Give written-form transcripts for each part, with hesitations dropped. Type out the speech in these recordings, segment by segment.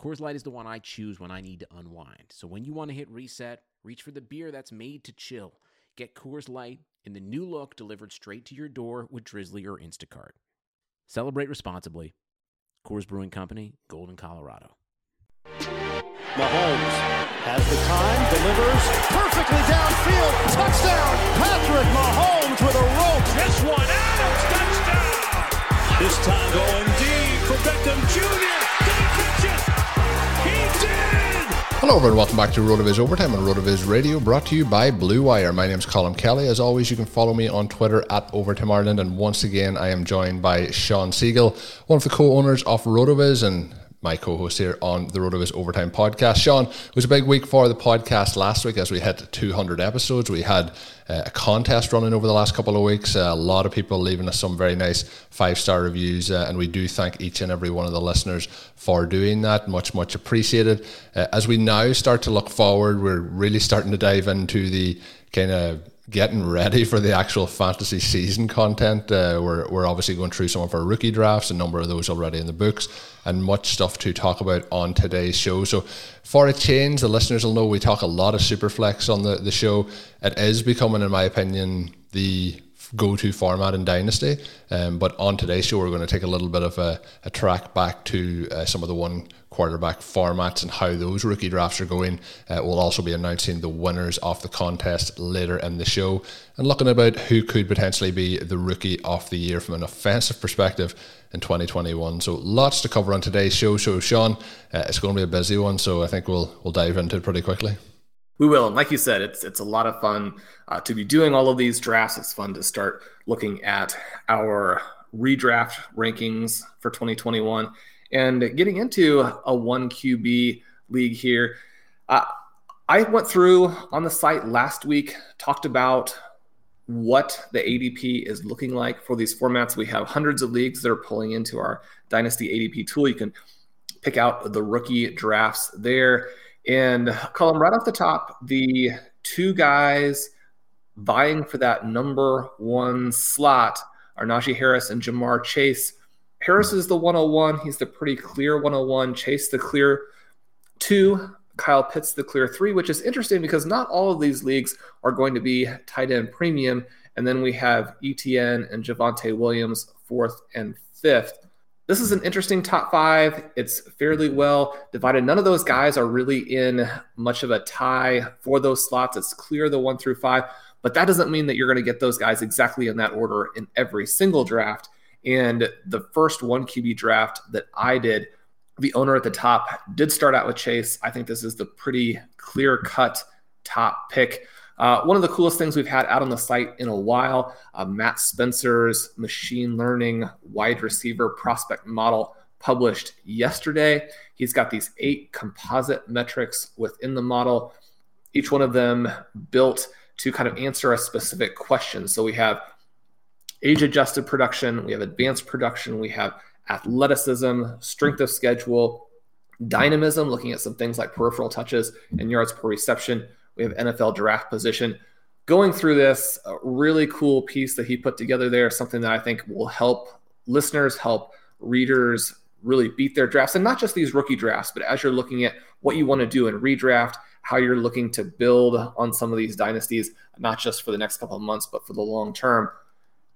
Coors Light is the one I choose when I need to unwind. So when you want to hit reset, reach for the beer that's made to chill. Get Coors Light in the new look delivered straight to your door with Drizzly or Instacart. Celebrate responsibly. Coors Brewing Company, Golden, Colorado. Mahomes has the time, delivers perfectly downfield. Touchdown, Patrick Mahomes with a rope. This one, Adams, touchdown. This time going deep for Beckham Jr. Did he catch it? He did! Hello everyone, welcome back to RotoViz Overtime on RotoViz Radio, brought to you by Blue Wire. My name's Colin Kelly. As always, you can follow me on Twitter at Overtime Ireland, and once again, I am joined by Sean Siegel, one of the co-owners of RotoViz and my co-host here on the RotoViz Overtime podcast. Sean, it was a big week for the podcast last week as we hit 200 episodes. We had a contest running over the last couple of weeks. A lot of people leaving us some very nice five-star reviews, and we do thank each and every one of the listeners for doing that. Much, much appreciated. As we now start to look forward, we're really starting to dive into the kind of getting ready for the actual fantasy season content. We're obviously going through some of our rookie drafts, a number of those already in the books, and much stuff to talk about on today's show. So for a change, the listeners will know we talk a lot of Superflex on the show. It is becoming, in my opinion, the go-to format in Dynasty, but on today's show we're going to take a little bit of a track back to some of the one quarterback formats and how those rookie drafts are going. We'll also be announcing the winners of the contest later in the show and looking about who could potentially be the rookie of the year from an offensive perspective in 2021. So lots to cover on today's show. So Sean, it's going to be a busy one, so I think we'll dive into it pretty quickly. We will, and like you said, it's a lot of fun to be doing all of these drafts. It's fun to start looking at our redraft rankings for 2021 and getting into a 1QB league here. I went through on the site last week, talked about what the ADP is looking like for these formats. We have hundreds of leagues that are pulling into our Dynasty ADP tool. You can pick out the rookie drafts there. And Colin, right off the top, the two guys vying for that number one slot are Najee Harris and Ja'Marr Chase. Harris is the 101. He's the pretty clear 101. Chase, the clear 2. Kyle Pitts, the clear 3, which is interesting because not all of these leagues are going to be tight end premium. And then we have Etienne and Javonte Williams, 4th and 5th. This is an interesting top 5. It's fairly well divided. None of those guys are really in much of a tie for those slots. It's clear the 1 through 5, but that doesn't mean that you're going to get those guys exactly in that order in every single draft. And the first 1QB draft that I did, the owner at the top did start out with Chase. I think this is the pretty clear-cut top pick. One of the coolest things we've had out on the site in a while, Matt Spencer's machine learning wide receiver prospect model published yesterday. He's got these 8 composite metrics within the model, each one of them built to kind of answer a specific question. So we have age-adjusted production, we have advanced production, we have athleticism, strength of schedule, dynamism, looking at some things like peripheral touches and yards per reception, We have NFL draft position. Going through this, a really cool piece that he put together there, something that I think will help listeners, help readers really beat their drafts, and not just these rookie drafts, but as you're looking at what you want to do in redraft, how you're looking to build on some of these dynasties, not just for the next couple of months, but for the long term.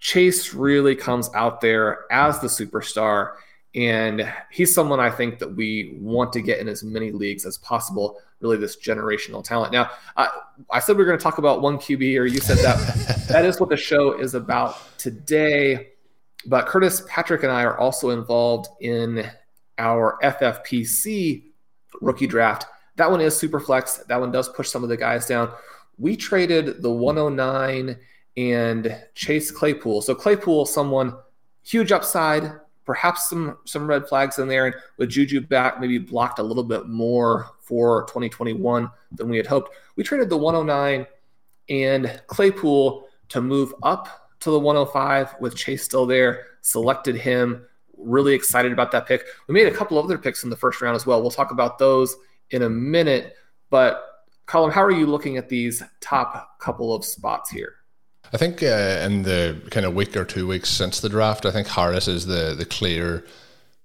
Chase really comes out there as the superstar, and he's someone I think that we want to get in as many leagues as possible, really this generational talent. Now, I said we were going to talk about one QB, or you said that. That is what the show is about today. But Curtis Patrick and I are also involved in our FFPC rookie draft. That one is super flex. That one does push some of the guys down. We traded the 109 and Chase Claypool. So Claypool, someone huge upside, perhaps some red flags in there. And with Juju back, maybe blocked a little bit more for 2021 than we had hoped. We traded the 109 and Claypool to move up to the 105 with Chase still there, selected him. Really excited about that pick. We made a couple other picks in the first round as well. We'll talk about those in a minute. But Colin, how are you looking at these top couple of spots here? I think in the kind of week or 2 weeks since the draft, I think Harris is the clear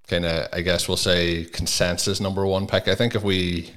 kind of, I guess we'll say, consensus number one pick. I think if we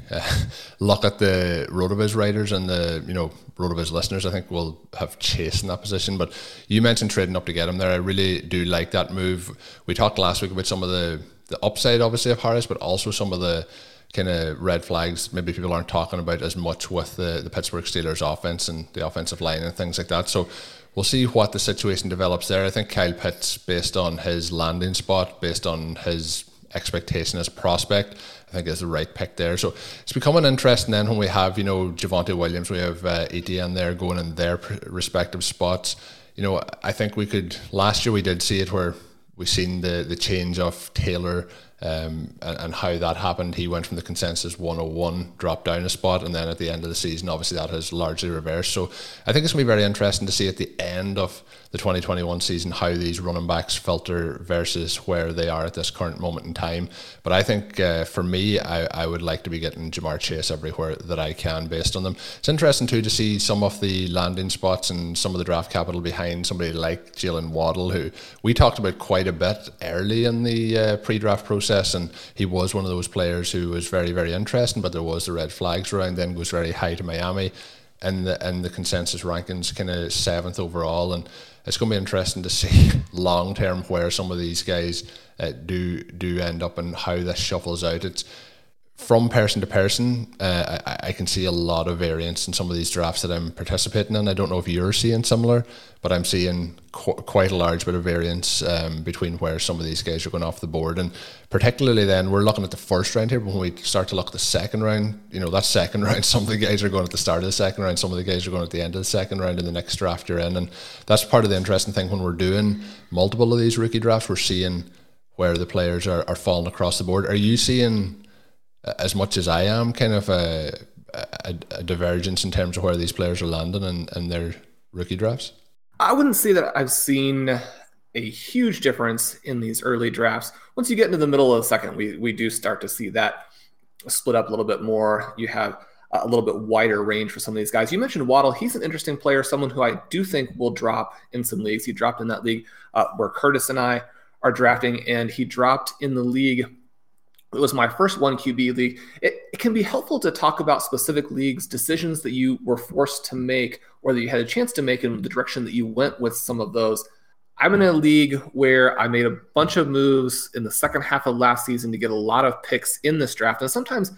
look at the RotoViz writers and the, you know, RotoViz listeners, I think we'll have Chase in that position. But you mentioned trading up to get him there. I really do like that move. We talked last week about some of the upside, obviously, of Harris, but also some of the kind of red flags maybe people aren't talking about as much with the Pittsburgh Steelers offense and the offensive line and things like that. So we'll see what the situation develops there. I think Kyle Pitts, based on his landing spot, based on his expectation as a prospect, I think is the right pick there. So it's becoming interesting then when we have, you know, Javonte Williams, we have Etienne there going in their respective spots. You know, I think we could, last year we did see it where we've seen the change of Taylor and how that happened. He went from the consensus 101, dropped down a spot, and then at the end of the season, obviously that has largely reversed. So I think it's going to be very interesting to see at the end of the 2021 season how these running backs filter versus where they are at this current moment in time. But I think for me, I would like to be getting Ja'Marr Chase everywhere that I can based on them. It's interesting too to see some of the landing spots and some of the draft capital behind somebody like Jalen Waddle, who we talked about quite a bit early in the pre-draft process. And he was one of those players who was very, very interesting, but there was the red flags around. Then goes very high to Miami and the consensus rankings, kind of 7th overall. And it's going to be interesting to see long term where some of these guys do end up and how this shuffles out. It's from person to person. I can see a lot of variance in some of these drafts that I'm participating in. I don't know if you're seeing similar, but I'm seeing quite a large bit of variance between where some of these guys are going off the board. And particularly then, we're looking at the first round here, but when we start to look at the second round, you know, that second round, some of the guys are going at the start of the second round, some of the guys are going at the end of the second round in the next draft you're in. And that's part of the interesting thing when we're doing multiple of these rookie drafts, we're seeing where the players are falling across the board. Are you seeing, as much as I am, kind of a divergence in terms of where these players are landing in their rookie drafts? I wouldn't say that I've seen a huge difference in these early drafts. Once you get into the middle of the second, we do start to see that split up a little bit more. You have a little bit wider range for some of these guys. You mentioned Waddle. He's an interesting player, someone who I do think will drop in some leagues. He dropped in that league where Curtis and I are drafting, and he dropped in the league. It was my first 1QB league. It can be helpful to talk about specific leagues, decisions that you were forced to make or that you had a chance to make in the direction that you went with some of those. I'm in a league where I made a bunch of moves in the second half of last season to get a lot of picks in this draft. And sometimes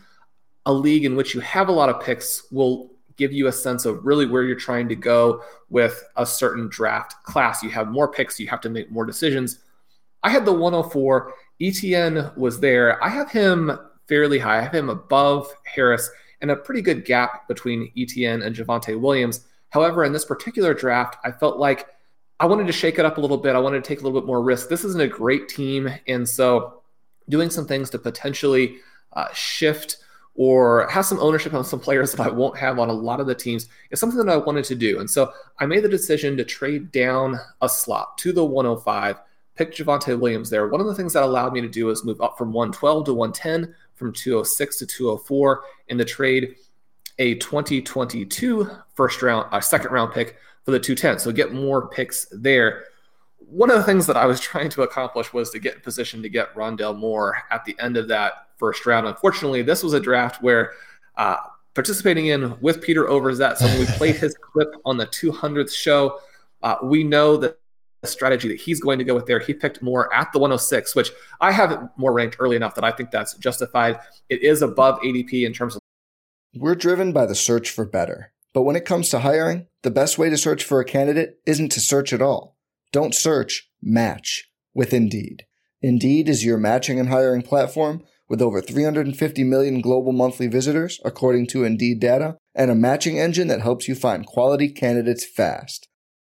a league in which you have a lot of picks will give you a sense of really where you're trying to go with a certain draft class. You have more picks, you have to make more decisions. I had the 104. Etienne was there. I have him fairly high. I have him above Harris and a pretty good gap between Etienne and Javonte Williams. However, in this particular draft, I felt like I wanted to shake it up a little bit. I wanted to take a little bit more risk. This isn't a great team. And so doing some things to potentially shift or have some ownership on some players that I won't have on a lot of the teams is something that I wanted to do. And so I made the decision to trade down a slot to the 105. Pick Javonte Williams there. One of the things that allowed me to do is move up from 112 to 110, from 206 to 204 in the trade. a 2022 second round pick for the 210. So get more picks there. One of the things that I was trying to accomplish was to get in position to get Rondale Moore at the end of that first round. Unfortunately, this was a draft where participating in with Peter Overzet, so when we played his clip on the 200th show, we know that the strategy that he's going to go with there, he picked Moore at the 106, which I have Moore ranked early enough that I think that's justified. It is above ADP in terms of. We're driven by the search for better, but when it comes to hiring, the best way to search for a candidate isn't to search at all. Don't search, match with Indeed. Indeed is your matching and hiring platform with over 350 million global monthly visitors, according to Indeed data, and a matching engine that helps you find quality candidates fast.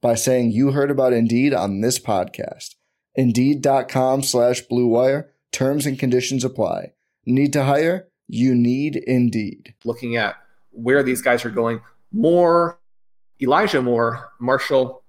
by saying you heard about Indeed on this podcast. Indeed.com/Blue Wire. Terms and conditions apply. Need to hire? You need Indeed. Looking at where these guys are going, Moore, Elijah Moore, Marshall,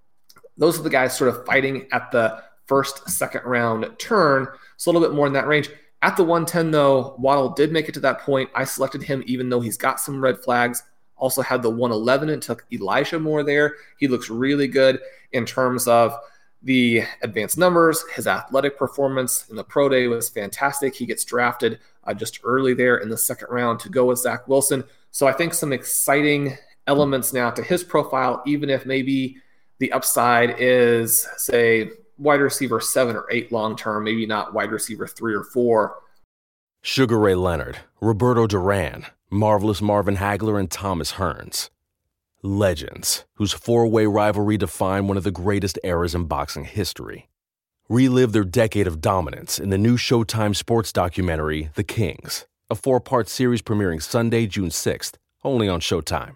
those are the guys sort of fighting at the first, second round turn. It's a little bit more in that range. At the 110, though, Waddle did make it to that point. I selected him even though he's got some red flags. Also had the 111 and took Elijah Moore there. He looks really good in terms of the advanced numbers. His athletic performance in the pro day was fantastic. He gets drafted just early there in the second round to go with Zach Wilson. So I think some exciting elements now to his profile, even if maybe the upside is, say, wide receiver 7 or 8 long-term, maybe not wide receiver 3 or 4. Sugar Ray Leonard, Roberto Duran, Marvelous Marvin Hagler, and Thomas Hearns. Legends, whose four-way rivalry defined one of the greatest eras in boxing history. Relive their decade of dominance in the new Showtime sports documentary, The Kings, a 4-part series premiering Sunday, June 6th, only on Showtime.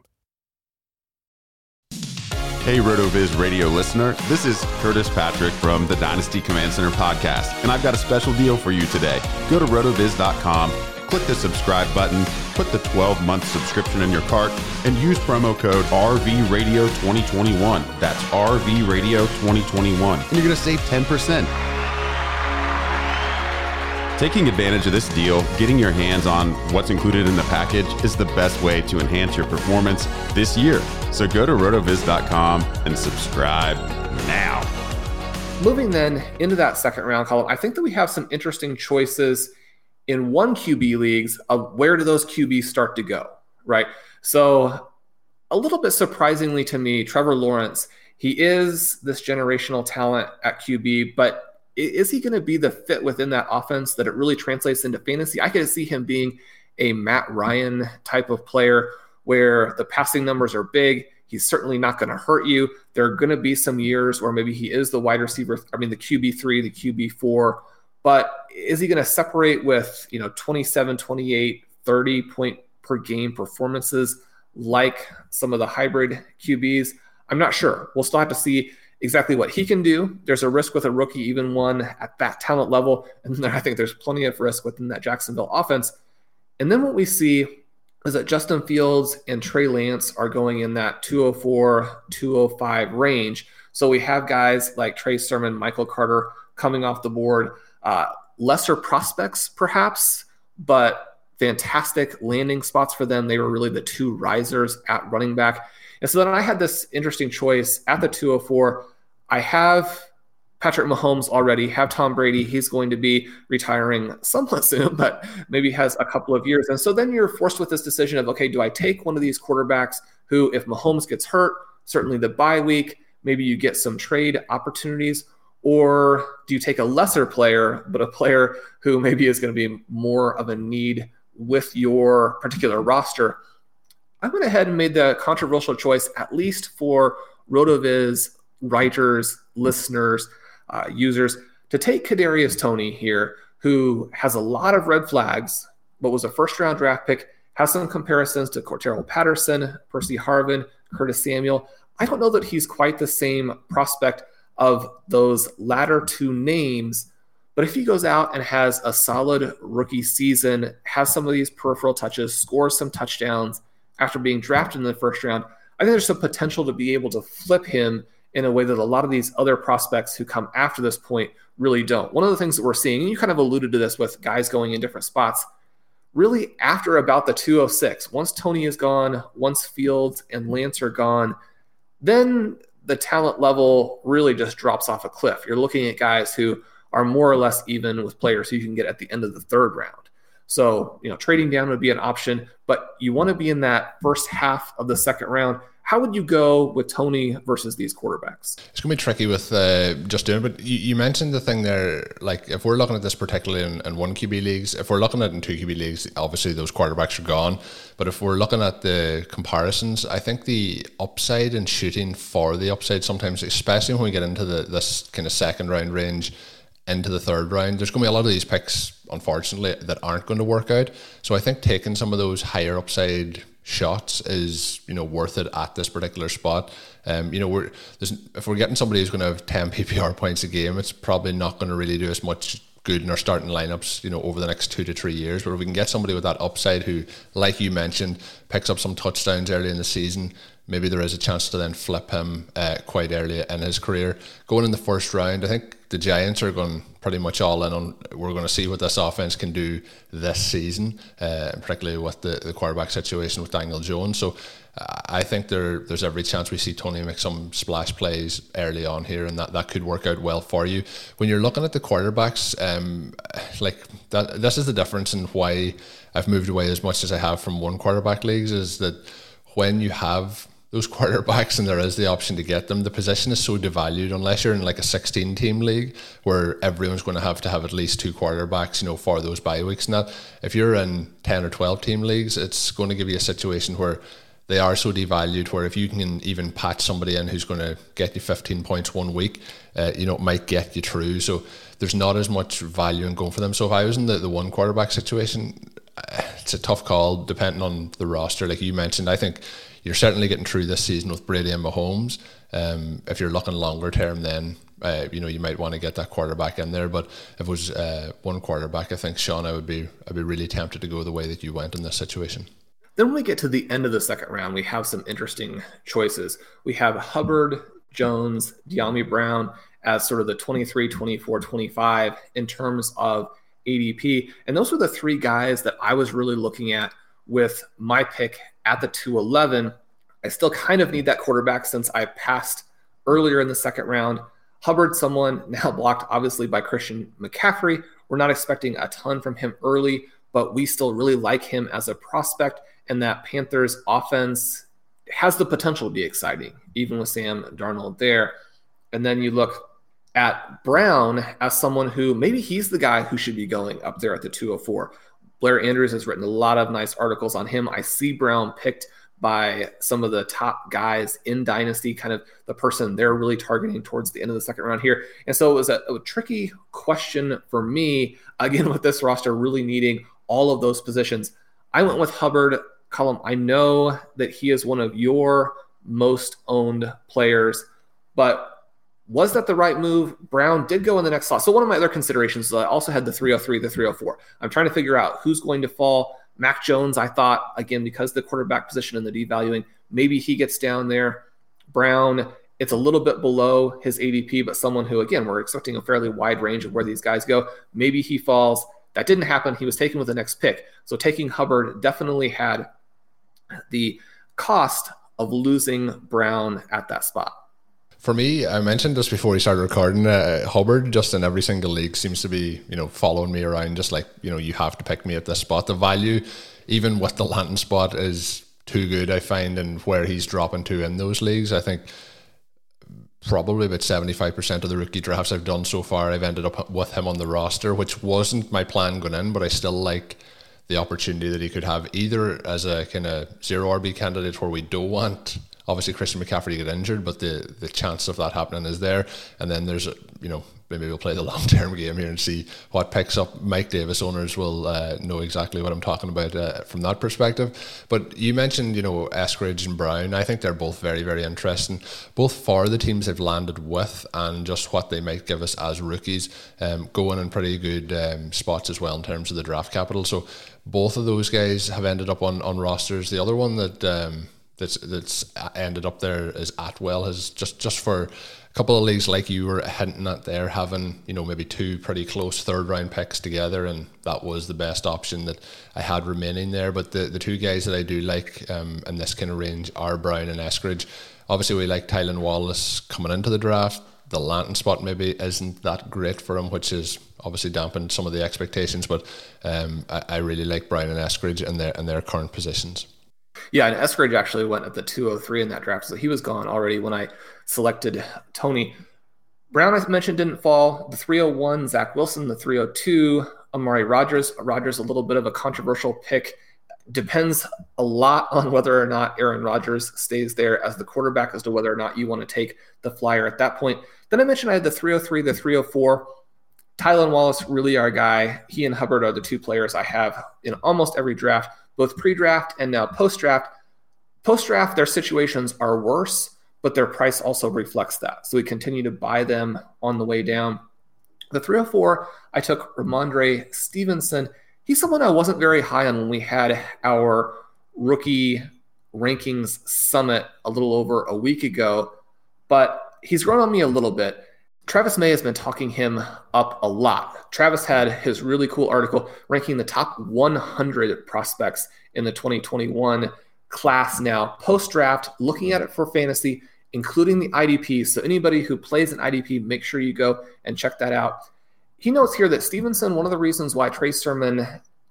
Hey, RotoViz radio listener, this is Curtis Patrick from the Dynasty Command Center podcast, and I've got a special deal for you today. Go to rotoviz.com. Click the subscribe button, put the 12-month subscription in your cart, and use promo code RVRadio2021. That's RVRadio2021. And you're going to save 10%. Taking advantage of this deal, getting your hands on what's included in the package is the best way to enhance your performance this year. So go to rotoviz.com and subscribe now. Moving then into that second round column, I think that we have some interesting choices in one QB leagues of where do those QBs start to go, right? So a little bit surprisingly to me, Trevor Lawrence, he is this generational talent at QB, but is he going to be the fit within that offense that it really translates into fantasy? I could see him being a Matt Ryan type of player where the passing numbers are big. He's certainly not going to hurt you. There are going to be some years where maybe he is the wide receiver, the QB3, the QB4, but is he going to separate with, 27, 28, 30 point per game performances like some of the hybrid QBs? I'm not sure. We'll still have to see exactly what he can do. There's a risk with a rookie, even one at that talent level. And then I think there's plenty of risk within that Jacksonville offense. And then what we see is that Justin Fields and Trey Lance are going in that 204, 205 range. So we have guys like Trey Sermon, Michael Carter coming off the board. Lesser prospects, perhaps, but fantastic landing spots for them. They were really the two risers at running back. And so then I had this interesting choice at the 204. I have Patrick Mahomes already, have Tom Brady. He's going to be retiring somewhat soon, but maybe has a couple of years. And so then you're forced with this decision of, okay, do I take one of these quarterbacks who, if Mahomes gets hurt, certainly the bye week, maybe you get some trade opportunities, or do you take a lesser player, but a player who maybe is going to be more of a need with your particular roster? I went ahead and made the controversial choice, at least for RotoViz writers, listeners, users, to take Kadarius Toney here, who has a lot of red flags, but was a first-round draft pick, Has some comparisons to Cordarrelle Patterson, Percy Harvin, Curtis Samuel. I don't know that he's quite the same prospect of those latter two names, but if he goes out and has a solid rookie season, has some of these peripheral touches, scores some touchdowns after being drafted in the first round, I think there's some potential to be able to flip him in a way that a lot of these other prospects who come after this point really don't. One of the things that we're seeing, and you kind of alluded to this with guys going in different spots, really after about the 206, once Toney is gone, once Fields and Lance are gone, then the talent level really just drops off a cliff. You're looking at guys who are more or less even with players who you can get at the end of the third round. So, you know, trading down would be an option, but you want to be in that first half of the second round. How would you go with Toney versus these quarterbacks? It's going to be tricky with just doing it, but you mentioned the thing there, like if we're looking at this particularly in one QB leagues, if we're looking at it in two QB leagues, obviously those quarterbacks are gone, but if we're looking at the comparisons, I think the upside and shooting for the upside sometimes, especially when we get into this kind of second round range, into the third round, there's going to be a lot of these picks, unfortunately, that aren't going to work out. So I think taking some of those higher upside shots is, you know, worth it at this particular spot. You know, if we're getting somebody who's going to have 10 PPR points a game, it's probably not going to really do as much good in our starting lineups, you know, over the next 2 to 3 years. But if we can get somebody with that upside who, like you mentioned, picks up some touchdowns early in the season, maybe there is a chance to then flip him quite early in his career. Going in the first round, I think the Giants are going pretty much all in on, we're going to see what this offense can do this season, particularly with the quarterback situation with Daniel Jones. So I think there's every chance we see Toney make some splash plays early on here, and that could work out well for you. When you're looking at the quarterbacks, like that, this is the difference in why I've moved away as much as I have from one quarterback leagues, is that when you have those quarterbacks and there is the option to get them, the position is so devalued unless you're in like a 16 team league where everyone's going to have at least two quarterbacks, you know, for those bye weeks and that. If you're in 10 or 12 team leagues, it's going to give you a situation where they are so devalued where if you can even patch somebody in who's going to get you 15 points one week, you know, it might get you through. So there's not as much value in going for them. So if I was in the one quarterback situation, it's a tough call depending on the roster. Like you mentioned, I think you're certainly getting through this season with Brady and Mahomes. If you're looking longer term, then you know, you might want to get that quarterback in there. But if it was one quarterback, I think, Sean, I'd be really tempted to go the way that you went in this situation. Then when we get to the end of the second round, we have some interesting choices. We have Hubbard, Jones, De'Ami Brown as sort of the 23, 24, 25 in terms of ADP. And those were the three guys that I was really looking at with my pick at the 211. I still kind of need that quarterback since I passed earlier in the second round. Hubbard, someone now blocked, obviously, by Christian McCaffrey. We're not expecting a ton from him early, but we still really like him as a prospect. And that Panthers offense has the potential to be exciting, even with Sam Darnold there. And then you look at Brown as someone who maybe he's the guy who should be going up there at the 204. Blair Andrews has written a lot of nice articles on him. I see Brown picked by some of the top guys in Dynasty, kind of the person they're really targeting towards the end of the second round here. And so it was a tricky question for me, again, with this roster really needing all of those positions. I went with Hubbard. Colin, I know that he is one of your most owned players, but was that the right move? Brown did go in the next slot. So one of my other considerations is I also had the 303, the 304. I'm trying to figure out who's going to fall. Mac Jones, I thought, again, because the quarterback position and the devaluing, maybe he gets down there. Brown, it's a little bit below his ADP, but someone who, again, we're expecting a fairly wide range of where these guys go. Maybe he falls. That didn't happen. He was taken with the next pick. So taking Hubbard definitely had the cost of losing Brown at that spot. For me, I mentioned this before we started recording, Hubbard just in every single league seems to be, you know, following me around, just like, you know, you have to pick me at this spot. The value, even with the landing spot, is too good, I find, and where he's dropping to in those leagues. I think probably about 75% of the rookie drafts I've done so far, I've ended up with him on the roster, which wasn't my plan going in, but I still like the opportunity that he could have either as a kind of zero RB candidate where we don't want Obviously, Christian McCaffrey got injured, but the chance of that happening is there. And then there's, you know, maybe we'll play the long-term game here and see what picks up. Mike Davis owners will know exactly what I'm talking about from that perspective. But you mentioned, you know, Eskridge and Brown. I think they're both very, very interesting, both for the teams they've landed with and just what they might give us as rookies, going in pretty good spots as well in terms of the draft capital. So both of those guys have ended up on rosters. The other one that that's ended up there is Atwell, has just for couple of leagues like you were hinting at there, having, you know, maybe two pretty close third round picks together, and that was the best option that I had remaining there. But the two guys that I do like in this kind of range are Brown and Eskridge. Obviously we like Tylan Wallace coming into the draft. The Lanton spot maybe isn't that great for him, which is obviously dampened some of the expectations, but I really like Brown and Eskridge and their current positions. Yeah, and Eskridge actually went at the 203 in that draft, so he was gone already when I selected Toney. Brown, I mentioned, didn't fall. The 301, Zach Wilson. The 302, Amari Rodgers. Rodgers, a little bit of a controversial pick. Depends a lot on whether or not Aaron Rodgers stays there as the quarterback, as to whether or not you want to take the flyer at that point. Then I mentioned I had the 303, the 304. Tylan Wallace, really our guy. He and Hubbard are the two players I have in almost every draft, both pre-draft and now post-draft. Post-draft, their situations are worse, but their price also reflects that. So we continue to buy them on the way down. The 304, I took Ramondre Stevenson. He's someone I wasn't very high on when we had our rookie rankings summit a little over a week ago, but he's grown on me a little bit. Travis May has been talking him up a lot. Travis had his really cool article ranking the top 100 prospects in the 2021 class now, post-draft, looking at it for fantasy, including the IDP. So anybody who plays an IDP, make sure you go and check that out. He notes here that Stevenson, one of the reasons why Trey Sermon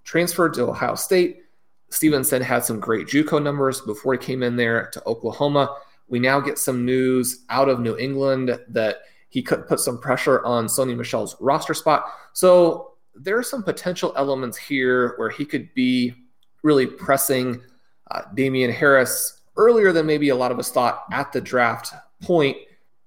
transferred to Ohio State, Stevenson had some great JUCO numbers before he came in there to Oklahoma. We now get some news out of New England that he could put some pressure on Sony Michelle's roster spot. So there are some potential elements here where he could be really pressing Damian Harris earlier than maybe a lot of us thought at the draft point.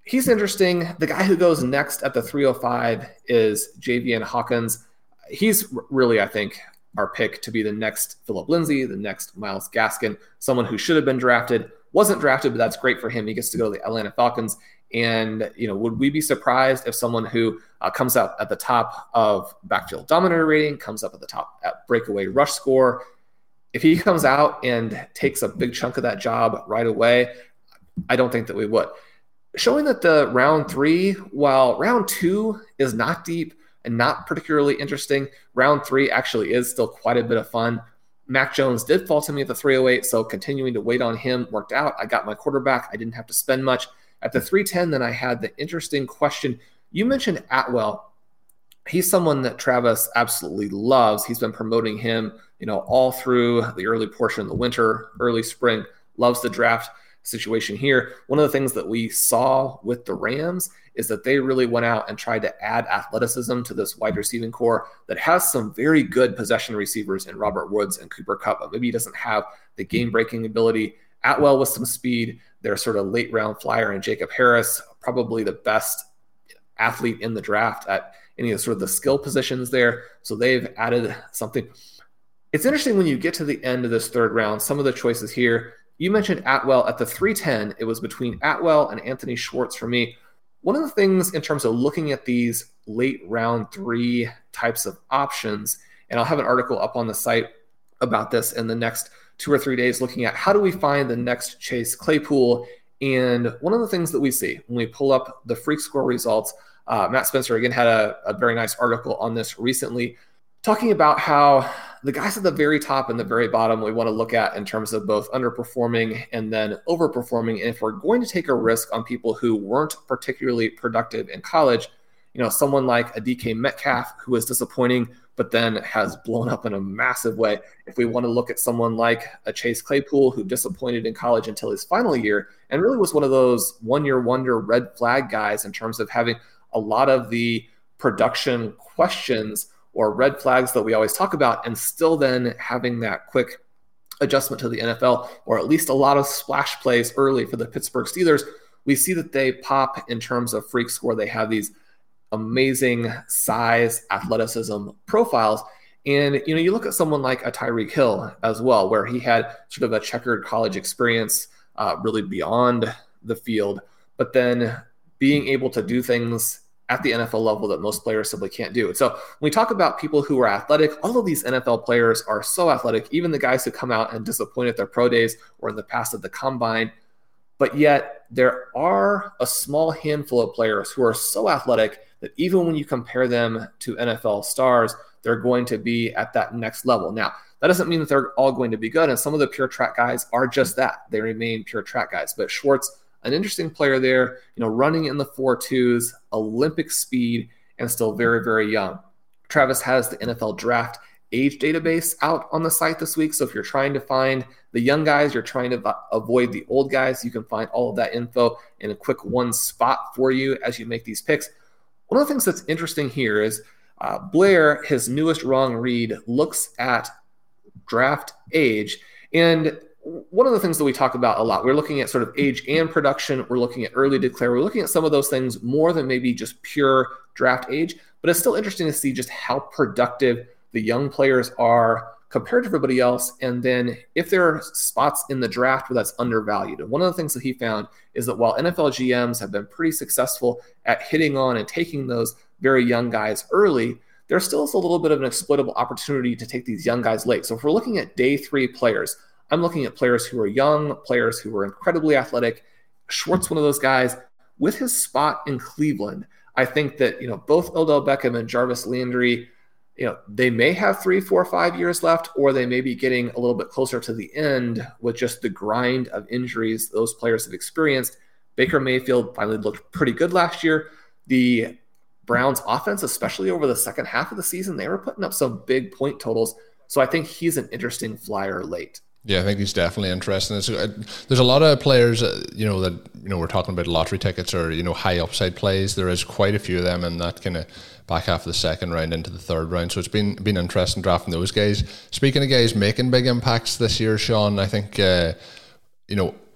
He's interesting. The guy who goes next at the 305 is Javian Hawkins. He's really, I think, our pick to be the next Philip Lindsay, the next Myles Gaskin, someone who should have been drafted, wasn't drafted, but that's great for him. He gets to go to the Atlanta Falcons. And, you know, would we be surprised if someone who comes up at the top of backfield dominator rating, comes up at the top at breakaway rush score, if he comes out and takes a big chunk of that job right away? I don't think that we would. Showing that the round three, while round two is not deep and not particularly interesting, round three actually is still quite a bit of fun. Mac Jones did fall to me at the 308, so continuing to wait on him worked out. I got my quarterback. I didn't have to spend much. At the 310, then I had the interesting question. You mentioned Atwell. He's someone that Travis absolutely loves. He's been promoting him, you know, all through the early portion of the winter, early spring, loves the draft situation here. One of the things that we saw with the Rams is that they really went out and tried to add athleticism to this wide receiving core that has some very good possession receivers in Robert Woods and Cooper Kupp, but maybe he doesn't have the game-breaking ability. Atwell with some speed, their sort of late round flyer, and Jacob Harris, probably the best athlete in the draft at any of sort of the skill positions there. So they've added something. It's interesting when you get to the end of this third round, some of the choices here. You mentioned Atwell at the 310. It was between Atwell and Anthony Schwartz for me. One of the things in terms of looking at these late round three types of options, and I'll have an article up on the site about this in the next 2 or 3 days, looking at how do we find the next Chase Claypool. And one of the things that we see when we pull up the Freak Score results, Matt Spencer again had a very nice article on this recently, talking about how the guys at the very top and the very bottom we want to look at in terms of both underperforming and then overperforming. And if we're going to take a risk on people who weren't particularly productive in college, you know, someone like a DK Metcalf who was disappointing but then has blown up in a massive way. If we want to look at someone like a Chase Claypool who disappointed in college until his final year and really was one of those one-year wonder red flag guys in terms of having a lot of the production questions or red flags that we always talk about and still then having that quick adjustment to the NFL, or at least a lot of splash plays early for the Pittsburgh Steelers. We see that they pop in terms of freak score. They have these amazing size, athleticism profiles. And, you know, you look at someone like a Tyreek Hill as well, where he had sort of a checkered college experience, really beyond the field, but then being able to do things at the NFL level that most players simply can't do. So when we talk about people who are athletic, all of these NFL players are so athletic, even the guys who come out and disappoint at their pro days or in the past at the combine. But yet there are a small handful of players who are so athletic that even when you compare them to NFL stars, they're going to be at that next level. Now, that doesn't mean that they're all going to be good. And some of the pure track guys are just that. They remain pure track guys. But Schwartz, an interesting player there, you know, running in the 4.2s, Olympic speed, and still very, very young. Travis has the NFL draft age database out on the site this week. So if you're trying to find the young guys, you're trying to avoid the old guys, you can find all of that info in a quick one spot for you as you make these picks. One of the things that's interesting here is Blair, his newest wrong read, looks at draft age. And one of the things that we talk about a lot, we're looking at sort of age and production. We're looking at early declare. We're looking at some of those things more than maybe just pure draft age. But it's still interesting to see just how productive the young players are compared to everybody else. And then if there are spots in the draft where that's undervalued. And one of the things that he found is that while NFL GMs have been pretty successful at hitting on and taking those very young guys early, there's still a little bit of an exploitable opportunity to take these young guys late. So if we're looking at day 3 players, I'm looking at players who are young, players who are incredibly athletic. Schwartz, one of those guys, with his spot in Cleveland, I think that, you know, both Odell Beckham and Jarvis Landry, you know, they may have 3, 4, 5 years left, or they may be getting a little bit closer to the end with just the grind of injuries those players have experienced. Baker Mayfield finally looked pretty good last year. The Browns offense, especially over the second half of the season, they were putting up some big point totals. So I think he's an interesting flyer late. Yeah, I think he's definitely interesting. There's a lot of players, that we're talking about lottery tickets or, you know, high upside plays. There is quite a few of them in that kind of back half of the second round into the third round. So it's been interesting drafting those guys. Speaking of guys making big impacts this year, Sean, I think,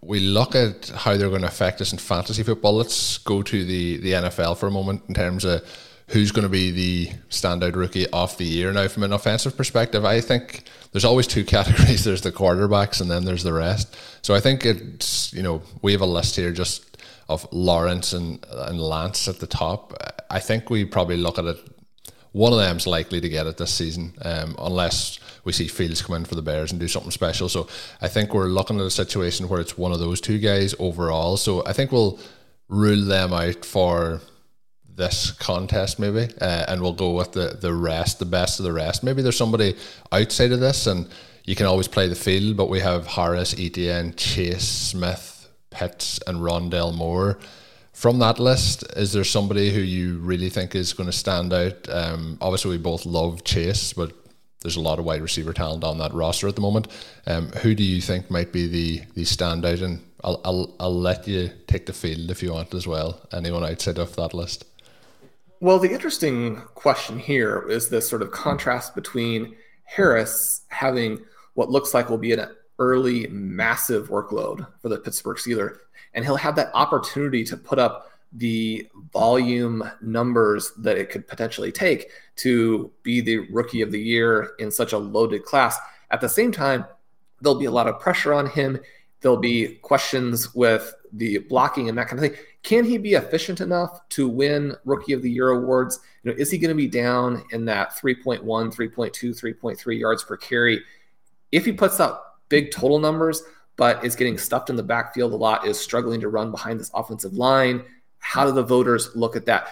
we look at how they're going to affect us in fantasy football. Let's go to the NFL for a moment in terms of who's going to be the standout rookie of the year. Now, from an offensive perspective, I think there's always two categories. There's the quarterbacks and then there's the rest. So I think it's, we have a list here just of Lawrence and Lance at the top. I think we probably look at it, one of them's likely to get it this season, unless we see Fields come in for the Bears and do something special. So I think we're looking at a situation where it's one of those two guys overall. So I think we'll rule them out for this contest maybe, and we'll go with the rest, the best of the rest. Maybe there's somebody outside of this, and you can always play the field, but we have Harris, Etienne, Chase, Smith, Pitts, and Rondale Moore. From that list, is there somebody who you really think is going to stand out? Obviously, we both love Chase, but there's a lot of wide receiver talent on that roster at the moment. Who do you think might be the standout? And I'll let you take the field if you want as well. Anyone outside of that list? Well, the interesting question here is this sort of contrast between Harris having what looks like will be an early massive workload for the Pittsburgh Steelers, and he'll have that opportunity to put up the volume numbers that it could potentially take to be the rookie of the year in such a loaded class. At the same time, there'll be a lot of pressure on him. There'll be questions with the blocking and that kind of thing. Can he be efficient enough to win Rookie of the Year awards? You know, is he going to be down in that 3.1, 3.2, 3.3 yards per carry? If he puts up big total numbers, but is getting stuffed in the backfield a lot, is struggling to run behind this offensive line, how do the voters look at that?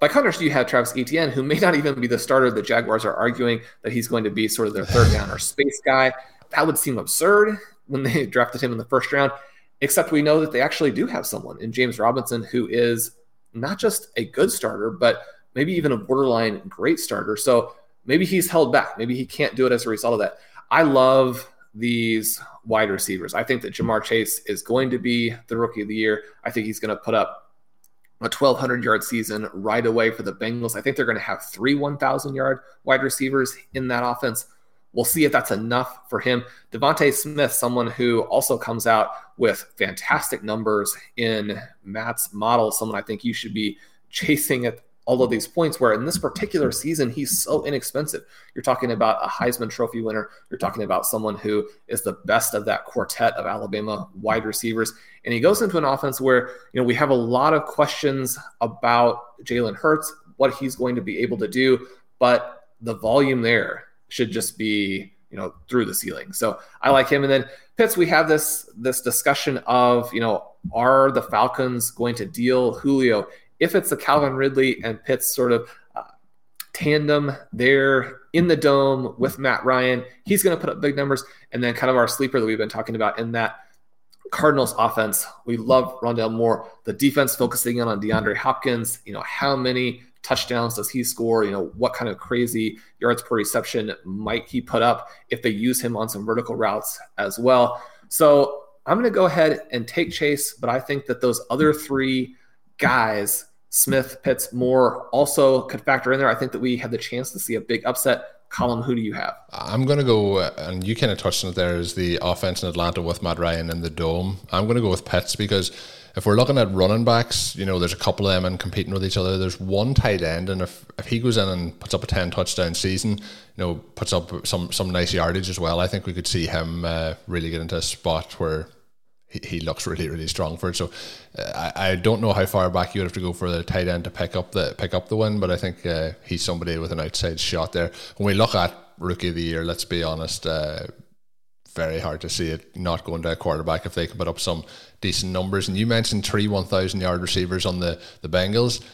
By contrast, you have Travis Etienne, who may not even be the starter. The Jaguars are arguing that he's going to be sort of their third down or space guy. That would seem absurd when they drafted him in the first round, except we know that they actually do have someone in James Robinson who is not just a good starter, but maybe even a borderline great starter. So maybe he's held back. Maybe he can't do it as a result of that. I love these wide receivers. I think that Ja'Marr Chase is going to be the rookie of the year. I think he's going to put up a 1,200-yard season right away for the Bengals. I think they're going to have 3 1,000-yard wide receivers in that offense. We'll see if that's enough for him. Devontae Smith, someone who also comes out with fantastic numbers in Matt's model, someone I think you should be chasing at all of these points where in this particular season, he's so inexpensive. You're talking about a Heisman Trophy winner. You're talking about someone who is the best of that quartet of Alabama wide receivers. And he goes into an offense where, you know, we have a lot of questions about Jalen Hurts, what he's going to be able to do, but the volume there should just be, you know, through the ceiling. So I like him. And then Pitts, we have this discussion of, you know, are the Falcons going to deal Julio? If it's the Calvin Ridley and Pitts sort of tandem there in the dome with Matt Ryan, he's going to put up big numbers. And then kind of our sleeper that we've been talking about in that Cardinals offense, we love Rondale Moore. The defense focusing in on DeAndre Hopkins, you know, how many touchdowns does he score? You know, what kind of crazy yards per reception might he put up if they use him on some vertical routes as well? So I'm going to go ahead and take Chase, but I think that those other three guys, Smith, Pitts, Moore, also could factor in there. I think that we have the chance to see a big upset. Colin, who do you have? I'm going to go, and you kind of touched on it there, is the offense in Atlanta with Matt Ryan in the dome. I'm going to go with Pitts because if we're looking at running backs, you know, there's a couple of them and competing with each other. There's one tight end, and if he goes in and puts up a 10-touchdown season, you know, puts up some nice yardage as well, I think we could see him really get into a spot where he looks really, really strong for it. So I don't know how far back you would have to go for the tight end to pick up the win, but I think he's somebody with an outside shot there. When we look at Rookie of the Year, let's be honest, very hard to see it not going to a quarterback if they can put up some decent numbers. And you mentioned 3 1,000-yard receivers on the Bengals.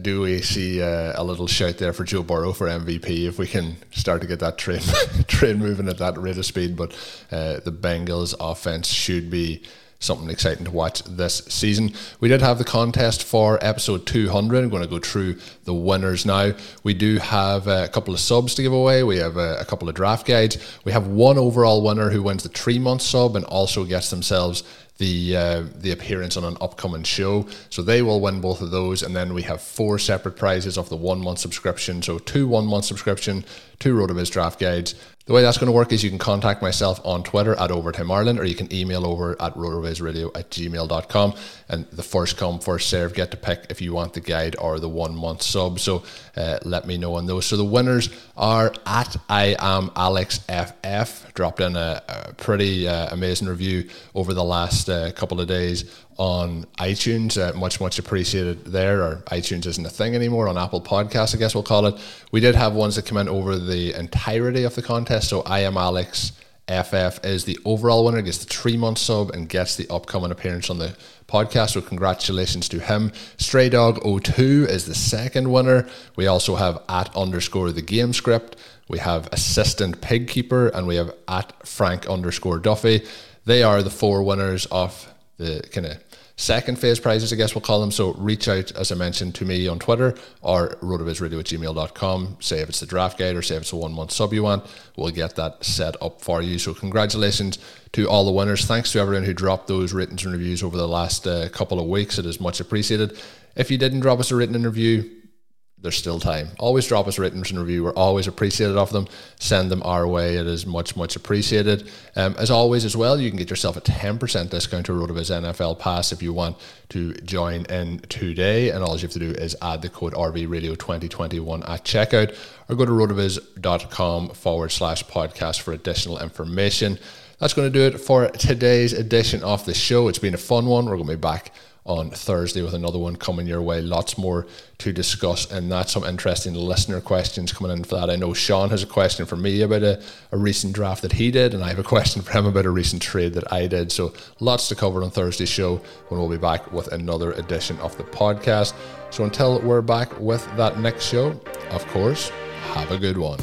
Do we see a little shout there for Joe Burrow for MVP if we can start to get that train moving at that rate of speed? But the Bengals offense should be something exciting to watch this season. We did have the contest for episode 200. I'm going to go through the winners now. We do have a couple of subs to give away. We have a couple of draft guides. We have one overall winner who wins the 3-month sub and also gets themselves the appearance on an upcoming show. So they will win both of those. And then we have 4 separate prizes of the 1-month subscription. So 2 1-month subscription, 2 RotoViz draft guides. The way that's going to work is you can contact myself on Twitter at Overtime Ireland, or you can email over at rotovizradio@gmail.com. And the first come, first serve, get to pick if you want the guide or the 1-month sub. So let me know on those. So the winners are at IamAlexFF. Dropped in a pretty amazing review over the last couple of days on iTunes. Much appreciated there. Or iTunes isn't a thing anymore, on Apple Podcasts, I guess we'll call it. We did have ones that come in over the entirety of the contest. So IamAlexFF is the overall winner, gets the 3-month sub and gets the upcoming appearance on the podcast. So congratulations to him. Stray Dog 02 is the second winner. We also have at underscore the game script. We have assistant pig keeper, and we have at Frank underscore Duffy. They are the 4 winners of the kind of second phase prizes, I guess we'll call them. So reach out, as I mentioned, to me on Twitter or rotovizradio@gmail.com. Say if it's the draft guide or say if it's a 1-month sub you want, we'll get that set up for you. So congratulations to all the winners. Thanks to everyone who dropped those ratings and reviews over the last couple of weeks. It is much appreciated. If you didn't drop us a rating and review, there's still time. Always drop us ratings and review. We're always appreciated of them. Send them our way. It is much appreciated. As always as well, you can get yourself a 10% discount to RotoViz NFL Pass if you want to join in today. And all you have to do is add the code RVRadio2021 at checkout, or go to rotoviz.com/podcast for additional information. That's going to do it for today's edition of the show. It's been a fun one. We're going to be back on Thursday with another one coming your way. Lots more to discuss, and that's some interesting listener questions coming in for that. I know Sean has a question for me about a recent draft that he did, and I have a question for him about a recent trade that I did. So lots to cover on Thursday's show when we'll be back with another edition of the podcast. So until we're back with that next show, of course, have a good one.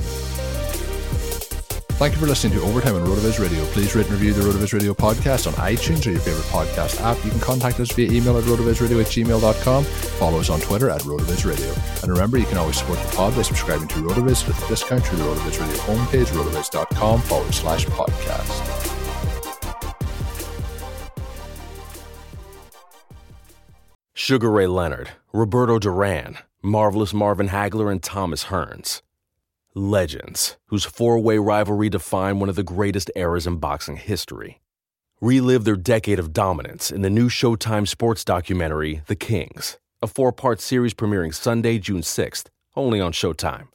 Thank you for listening to Overtime on RotoViz Radio. Please rate and review the RotoViz Radio podcast on iTunes or your favorite podcast app. You can contact us via email at rotovizradio@gmail.com. Follow us on Twitter at RotoViz Radio. And remember, you can always support the pod by subscribing to RotoViz with a discount through the RotoViz Radio homepage, rotoviz.com/podcast. Sugar Ray Leonard, Roberto Duran, Marvelous Marvin Hagler, and Thomas Hearns. legends whose four-way rivalry defined one of the greatest eras in boxing history. Relive their decade of dominance in the new Showtime sports documentary, The Kings, a four-part series premiering Sunday, June 6th, only on Showtime.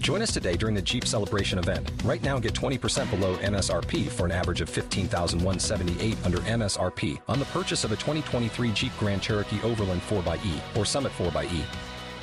Join us today during the Jeep Celebration event. Right now, get 20% below MSRP for an average of $15,178 under MSRP on the purchase of a 2023 Jeep Grand Cherokee Overland 4xE or Summit 4xE.